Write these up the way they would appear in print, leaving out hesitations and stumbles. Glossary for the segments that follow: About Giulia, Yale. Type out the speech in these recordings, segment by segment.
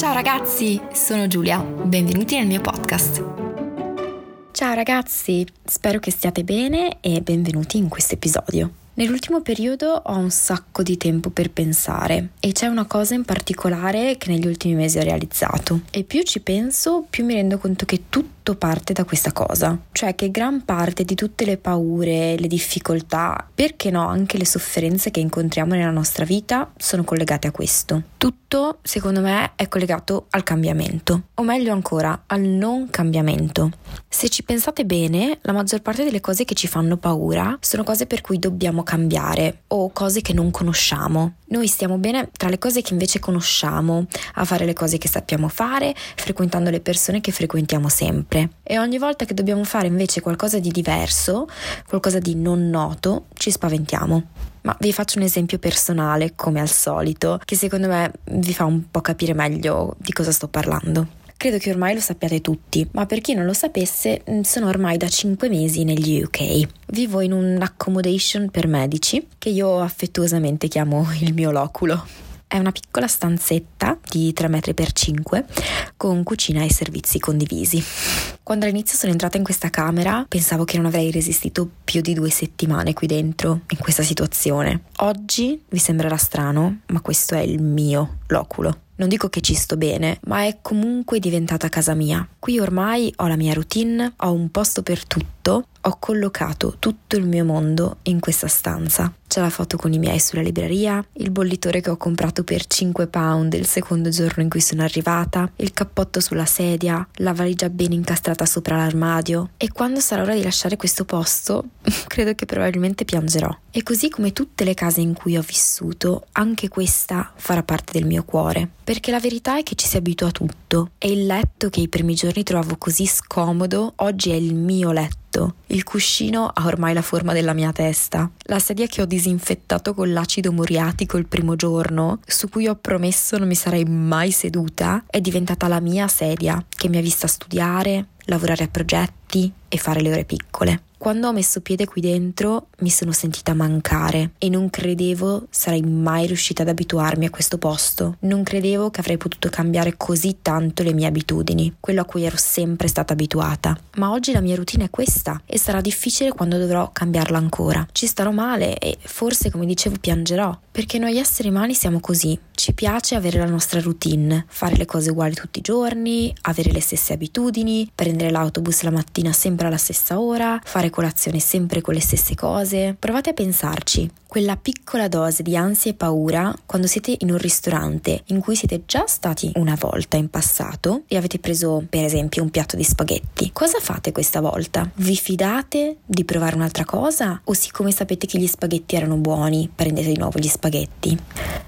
Ciao ragazzi, sono Giulia, benvenuti nel mio podcast. Ciao ragazzi, spero che stiate bene e benvenuti in questo episodio. Nell'ultimo periodo ho un sacco di tempo per pensare e c'è una cosa in particolare che negli ultimi mesi ho realizzato e più ci penso più mi rendo conto che tutto parte da questa cosa, cioè che gran parte di tutte le paure, le difficoltà, perché no anche le sofferenze che incontriamo nella nostra vita sono collegate a questo. Tutto secondo me è collegato al cambiamento, o meglio ancora al non cambiamento. Se ci pensate bene, la maggior parte delle cose che ci fanno paura sono cose per cui dobbiamo cambiare o cose che non conosciamo. Noi stiamo bene tra le cose che invece conosciamo, a fare le cose che sappiamo fare, frequentando le persone che frequentiamo sempre. E ogni volta che dobbiamo fare invece qualcosa di diverso, qualcosa di non noto, ci spaventiamo. Ma vi faccio un esempio personale, come al solito, che secondo me vi fa un po' capire meglio di cosa sto parlando. Credo che ormai lo sappiate tutti, ma per chi non lo sapesse, sono ormai da 5 mesi negli UK. Vivo in un'accommodation per medici, che io affettuosamente chiamo il mio loculo. È una piccola stanzetta di 3 metri per 5 con cucina e servizi condivisi. Quando all'inizio sono entrata in questa camera pensavo che non avrei resistito più di 2 settimane qui dentro, in questa situazione. Oggi vi sembrerà strano, ma questo è il mio loculo. Non dico che ci sto bene, ma è comunque diventata casa mia. Qui ormai ho la mia routine, ho un posto per tutto, ho collocato tutto il mio mondo in questa stanza. C'è la foto con i miei sulla libreria, il bollitore che ho comprato per £5 il secondo giorno in cui sono arrivata, il cappotto sulla sedia, la valigia ben incastrata sopra l'armadio. E quando sarà ora di lasciare questo posto, credo che probabilmente piangerò. E così come tutte le case in cui ho vissuto, anche questa farà parte del mio cuore. Perché la verità è che ci si abitua a tutto e il letto che i primi giorni trovavo così scomodo oggi è il mio letto, il cuscino ha ormai la forma della mia testa, la sedia che ho disinfettato con l'acido muriatico il primo giorno, su cui ho promesso non mi sarei mai seduta, è diventata la mia sedia che mi ha vista studiare, lavorare a progetti e fare le ore piccole. Quando ho messo piede qui dentro mi sono sentita mancare e non credevo sarei mai riuscita ad abituarmi a questo posto. Non credevo che avrei potuto cambiare così tanto le mie abitudini, quello a cui ero sempre stata abituata. Ma oggi la mia routine è questa e sarà difficile quando dovrò cambiarla ancora. Ci starò male e forse, come dicevo, piangerò. Perché noi esseri umani siamo così. Ci piace avere la nostra routine, fare le cose uguali tutti i giorni, avere le stesse abitudini, prendere l'autobus la mattina sempre alla stessa ora, fare colazione sempre con le stesse cose. Provate a pensarci, quella piccola dose di ansia e paura quando siete in un ristorante in cui siete già stati una volta in passato e avete preso per esempio un piatto di spaghetti. Cosa fate questa volta? Vi fidate di provare un'altra cosa o siccome sapete che gli spaghetti erano buoni prendete di nuovo gli spaghetti?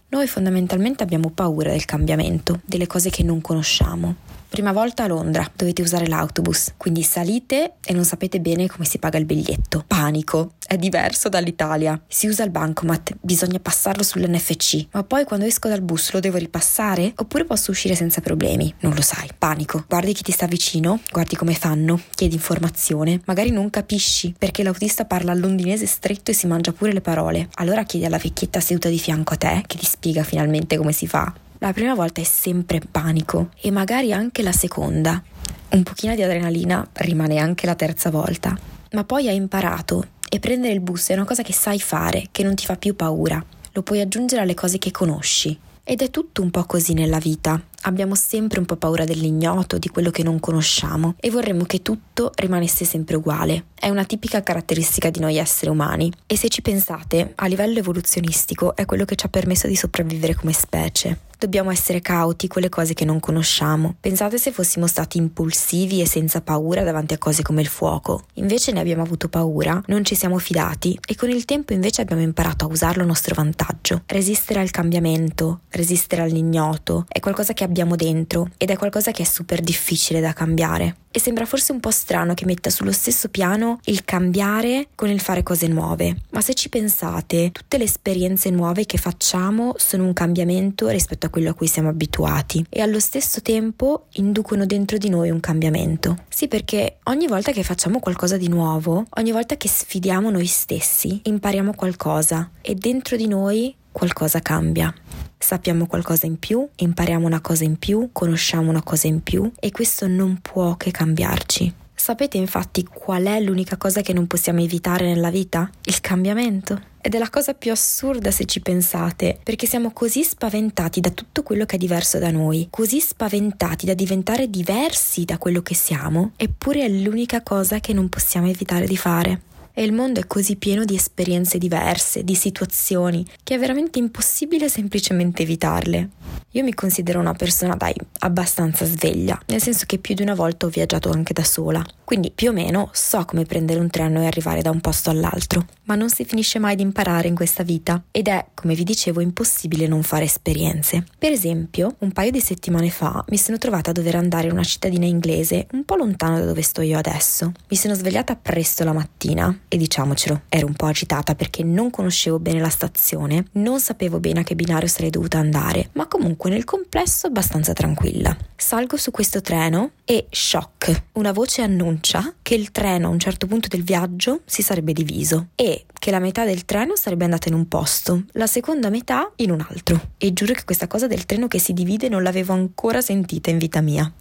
Noi fondamentalmente abbiamo paura del cambiamento, delle cose che non conosciamo. Prima volta a Londra, dovete usare l'autobus, quindi salite e non sapete bene come si paga il biglietto. Panico, è diverso dall'Italia. Si usa il bancomat, bisogna passarlo sull'NFC, ma poi quando esco dal bus lo devo ripassare? Oppure posso uscire senza problemi? Non lo sai, panico. Guardi chi ti sta vicino, guardi come fanno, chiedi informazione, magari non capisci perché l'autista parla londinese stretto e si mangia pure le parole. Allora chiedi alla vecchietta seduta di fianco a te che ti spiega finalmente come si fa. La prima volta è sempre panico e magari anche la seconda. Un pochino di adrenalina rimane anche la terza volta. Ma poi hai imparato e prendere il bus è una cosa che sai fare, che non ti fa più paura. Lo puoi aggiungere alle cose che conosci. Ed è tutto un po' così nella vita. Abbiamo sempre un po' paura dell'ignoto, di quello che non conosciamo e vorremmo che tutto rimanesse sempre uguale. È una tipica caratteristica di noi esseri umani e se ci pensate, a livello evoluzionistico è quello che ci ha permesso di sopravvivere come specie. Dobbiamo essere cauti con le cose che non conosciamo. Pensate se fossimo stati impulsivi e senza paura davanti a cose come il fuoco. Invece ne abbiamo avuto paura, non ci siamo fidati e con il tempo invece abbiamo imparato a usarlo a nostro vantaggio. Resistere al cambiamento, resistere all'ignoto, è qualcosa che abbiamo dentro ed è qualcosa che è super difficile da cambiare. E sembra forse un po' strano che metta sullo stesso piano il cambiare con il fare cose nuove, ma se ci pensate, tutte le esperienze nuove che facciamo sono un cambiamento rispetto a quello a cui siamo abituati e allo stesso tempo inducono dentro di noi un cambiamento. Sì, perché ogni volta che facciamo qualcosa di nuovo, ogni volta che sfidiamo noi stessi, impariamo qualcosa e dentro di noi qualcosa cambia. sappiamo qualcosa in più, impariamo una cosa in più, conosciamo una cosa in più e questo non può che cambiarci. Sapete infatti qual è l'unica cosa che non possiamo evitare nella vita? Il cambiamento. Ed è la cosa più assurda se ci pensate, perché siamo così spaventati da tutto quello che è diverso da noi, così spaventati da diventare diversi da quello che siamo, eppure è l'unica cosa che non possiamo evitare di fare. E il mondo è così pieno di esperienze diverse, di situazioni, che è veramente impossibile semplicemente evitarle. Io mi considero una persona, abbastanza sveglia, nel senso che più di una volta ho viaggiato anche da sola, quindi più o meno so come prendere un treno e arrivare da un posto all'altro, ma non si finisce mai di imparare in questa vita ed è, come vi dicevo, impossibile non fare esperienze. Per esempio, un paio di settimane fa mi sono trovata a dover andare in una cittadina inglese un po' lontana da dove sto io adesso. Mi sono svegliata presto la mattina e diciamocelo, ero un po' agitata perché non conoscevo bene la stazione, non sapevo bene a che binario sarei dovuta andare, ma comunque nel complesso abbastanza tranquilla. Salgo su questo treno e shock, una voce annuncia che il treno a un certo punto del viaggio si sarebbe diviso e che la metà del treno sarebbe andata in un posto, la seconda metà in un altro. E giuro che questa cosa del treno che si divide non l'avevo ancora sentita in vita mia.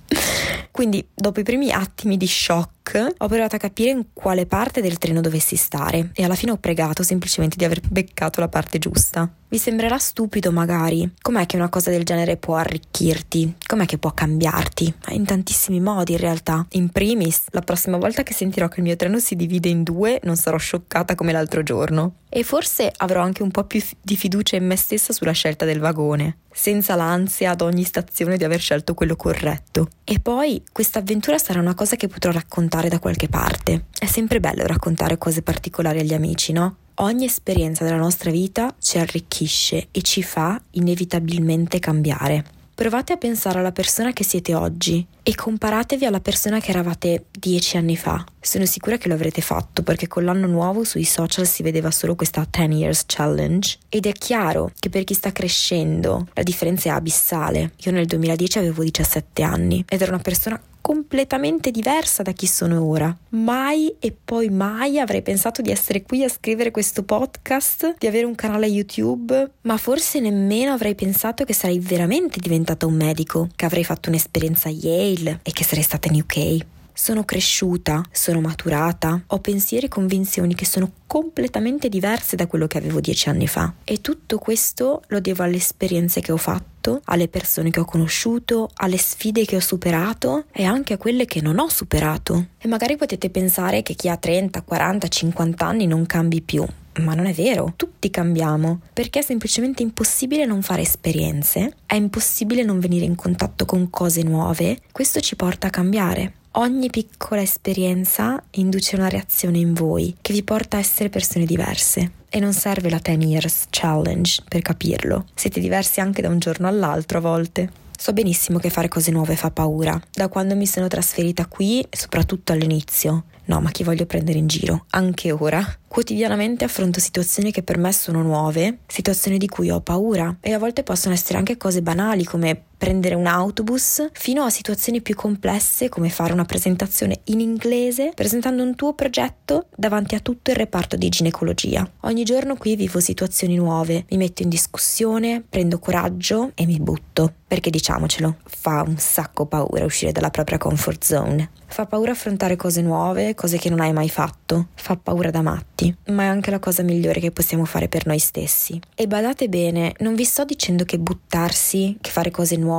Quindi dopo i primi attimi di shock ho provato a capire in quale parte del treno dovessi stare e alla fine ho pregato semplicemente di aver beccato la parte giusta. Vi sembrerà stupido magari, com'è che una cosa del genere può arricchirti? Com'è che può cambiarti? In tantissimi modi in realtà. In primis, la prossima volta che sentirò che il mio treno si divide in due non sarò scioccata come l'altro giorno. E forse avrò anche un po' più di fiducia in me stessa sulla scelta del vagone, senza l'ansia ad ogni stazione di aver scelto quello corretto. E poi questa avventura sarà una cosa che potrò raccontare da qualche parte. È sempre bello raccontare cose particolari agli amici, no? Ogni esperienza della nostra vita ci arricchisce e ci fa inevitabilmente cambiare. Provate a pensare alla persona che siete oggi e comparatevi alla persona che eravate 10 anni fa. Sono sicura che lo avrete fatto perché con l'anno nuovo sui social si vedeva solo questa 10 years challenge ed è chiaro che per chi sta crescendo la differenza è abissale. Io nel 2010 avevo 17 anni ed ero una persona completamente diversa da chi sono ora. Mai e poi mai avrei pensato di essere qui a scrivere questo podcast, di avere un canale YouTube, ma forse nemmeno avrei pensato che sarei veramente diventata un medico, che avrei fatto un'esperienza a Yale e che sarei stata in UK. Sono cresciuta, sono maturata, ho pensieri e convinzioni che sono completamente diverse da quello che avevo 10 anni fa. E tutto questo lo devo alle esperienze che ho fatto, alle persone che ho conosciuto, alle sfide che ho superato e anche a quelle che non ho superato. E magari potete pensare che chi ha 30, 40, 50 anni non cambi più. Ma non è vero, tutti cambiamo, perché è semplicemente impossibile non fare esperienze, è impossibile non venire in contatto con cose nuove, questo ci porta a cambiare. Ogni piccola esperienza induce una reazione in voi che vi porta a essere persone diverse. E non serve la 10 years challenge per capirlo, siete diversi anche da un giorno all'altro a volte. So benissimo che fare cose nuove fa paura, da quando mi sono trasferita qui, soprattutto all'inizio. No, ma chi voglio prendere in giro? Anche ora. Quotidianamente affronto situazioni che per me sono nuove, situazioni di cui ho paura e a volte possono essere anche cose banali come prendere un autobus, fino a situazioni più complesse come fare una presentazione in inglese presentando un tuo progetto davanti a tutto il reparto di ginecologia. Ogni giorno qui vivo situazioni nuove, mi metto in discussione, prendo coraggio e mi butto, perché diciamocelo, fa un sacco paura uscire dalla propria comfort zone. Fa paura affrontare cose nuove, cose che non hai mai fatto, fa paura da matti, ma è anche la cosa migliore che possiamo fare per noi stessi. E badate bene, non vi sto dicendo che buttarsi, che fare cose nuove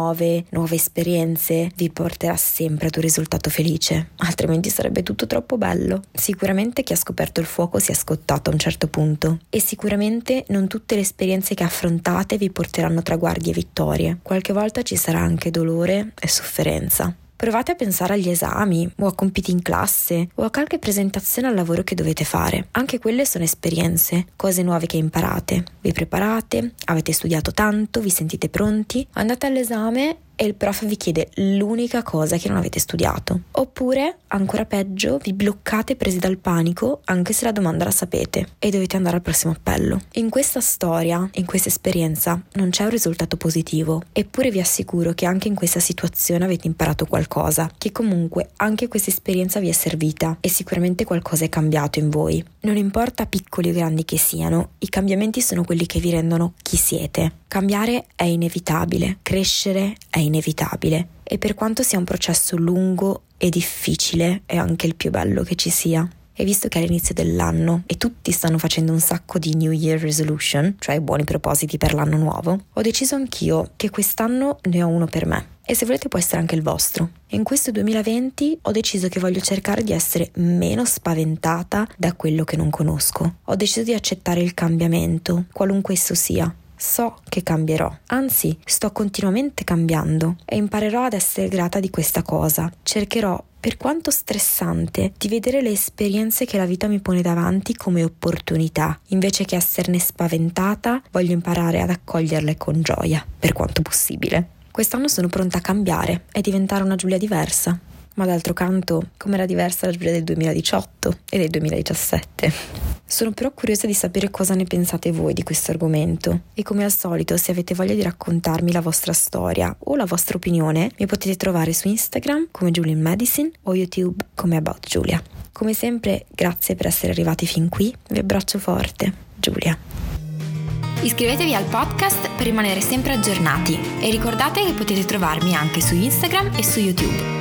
esperienze vi porterà sempre ad un risultato felice, altrimenti sarebbe tutto troppo bello. Sicuramente chi ha scoperto il fuoco si è scottato a un certo punto e sicuramente non tutte le esperienze che affrontate vi porteranno traguardi e vittorie, qualche volta ci sarà anche dolore e sofferenza. Provate a pensare agli esami, o a compiti in classe, o a qualche presentazione al lavoro che dovete fare. Anche quelle sono esperienze, cose nuove che imparate. Vi preparate, avete studiato tanto, vi sentite pronti, andate all'esame e il prof vi chiede l'unica cosa che non avete studiato. Oppure, ancora peggio, vi bloccate presi dal panico anche se la domanda la sapete e dovete andare al prossimo appello. In questa storia, in questa esperienza, non c'è un risultato positivo, eppure vi assicuro che anche in questa situazione avete imparato qualcosa, che comunque anche questa esperienza vi è servita e sicuramente qualcosa è cambiato in voi. Non importa piccoli o grandi che siano, i cambiamenti sono quelli che vi rendono chi siete. Cambiare è inevitabile, crescere è inevitabile e per quanto sia un processo lungo e difficile è anche il più bello che ci sia. E visto che è l'inizio dell'anno e tutti stanno facendo un sacco di New Year Resolution, cioè buoni propositi per l'anno nuovo, ho deciso anch'io che quest'anno ne ho uno per me. E se volete può essere anche il vostro. In questo 2020 ho deciso che voglio cercare di essere meno spaventata da quello che non conosco. Ho deciso di accettare il cambiamento, qualunque esso sia. So che cambierò, anzi sto continuamente cambiando e imparerò ad essere grata di questa cosa. Cercherò, per quanto stressante, di vedere le esperienze che la vita mi pone davanti come opportunità. Invece che esserne spaventata, voglio imparare ad accoglierle con gioia, per quanto possibile. Quest'anno sono pronta a cambiare e diventare una Giulia diversa. Ma d'altro canto, com'era diversa la Giulia del 2018 e del 2017? Sono però curiosa di sapere cosa ne pensate voi di questo argomento e come al solito se avete voglia di raccontarmi la vostra storia o la vostra opinione mi potete trovare su Instagram come Giulia In Medicine o YouTube come About Giulia. Come sempre grazie per essere arrivati fin qui, vi abbraccio forte, Giulia. Iscrivetevi al podcast per rimanere sempre aggiornati e ricordate che potete trovarmi anche su Instagram e su YouTube.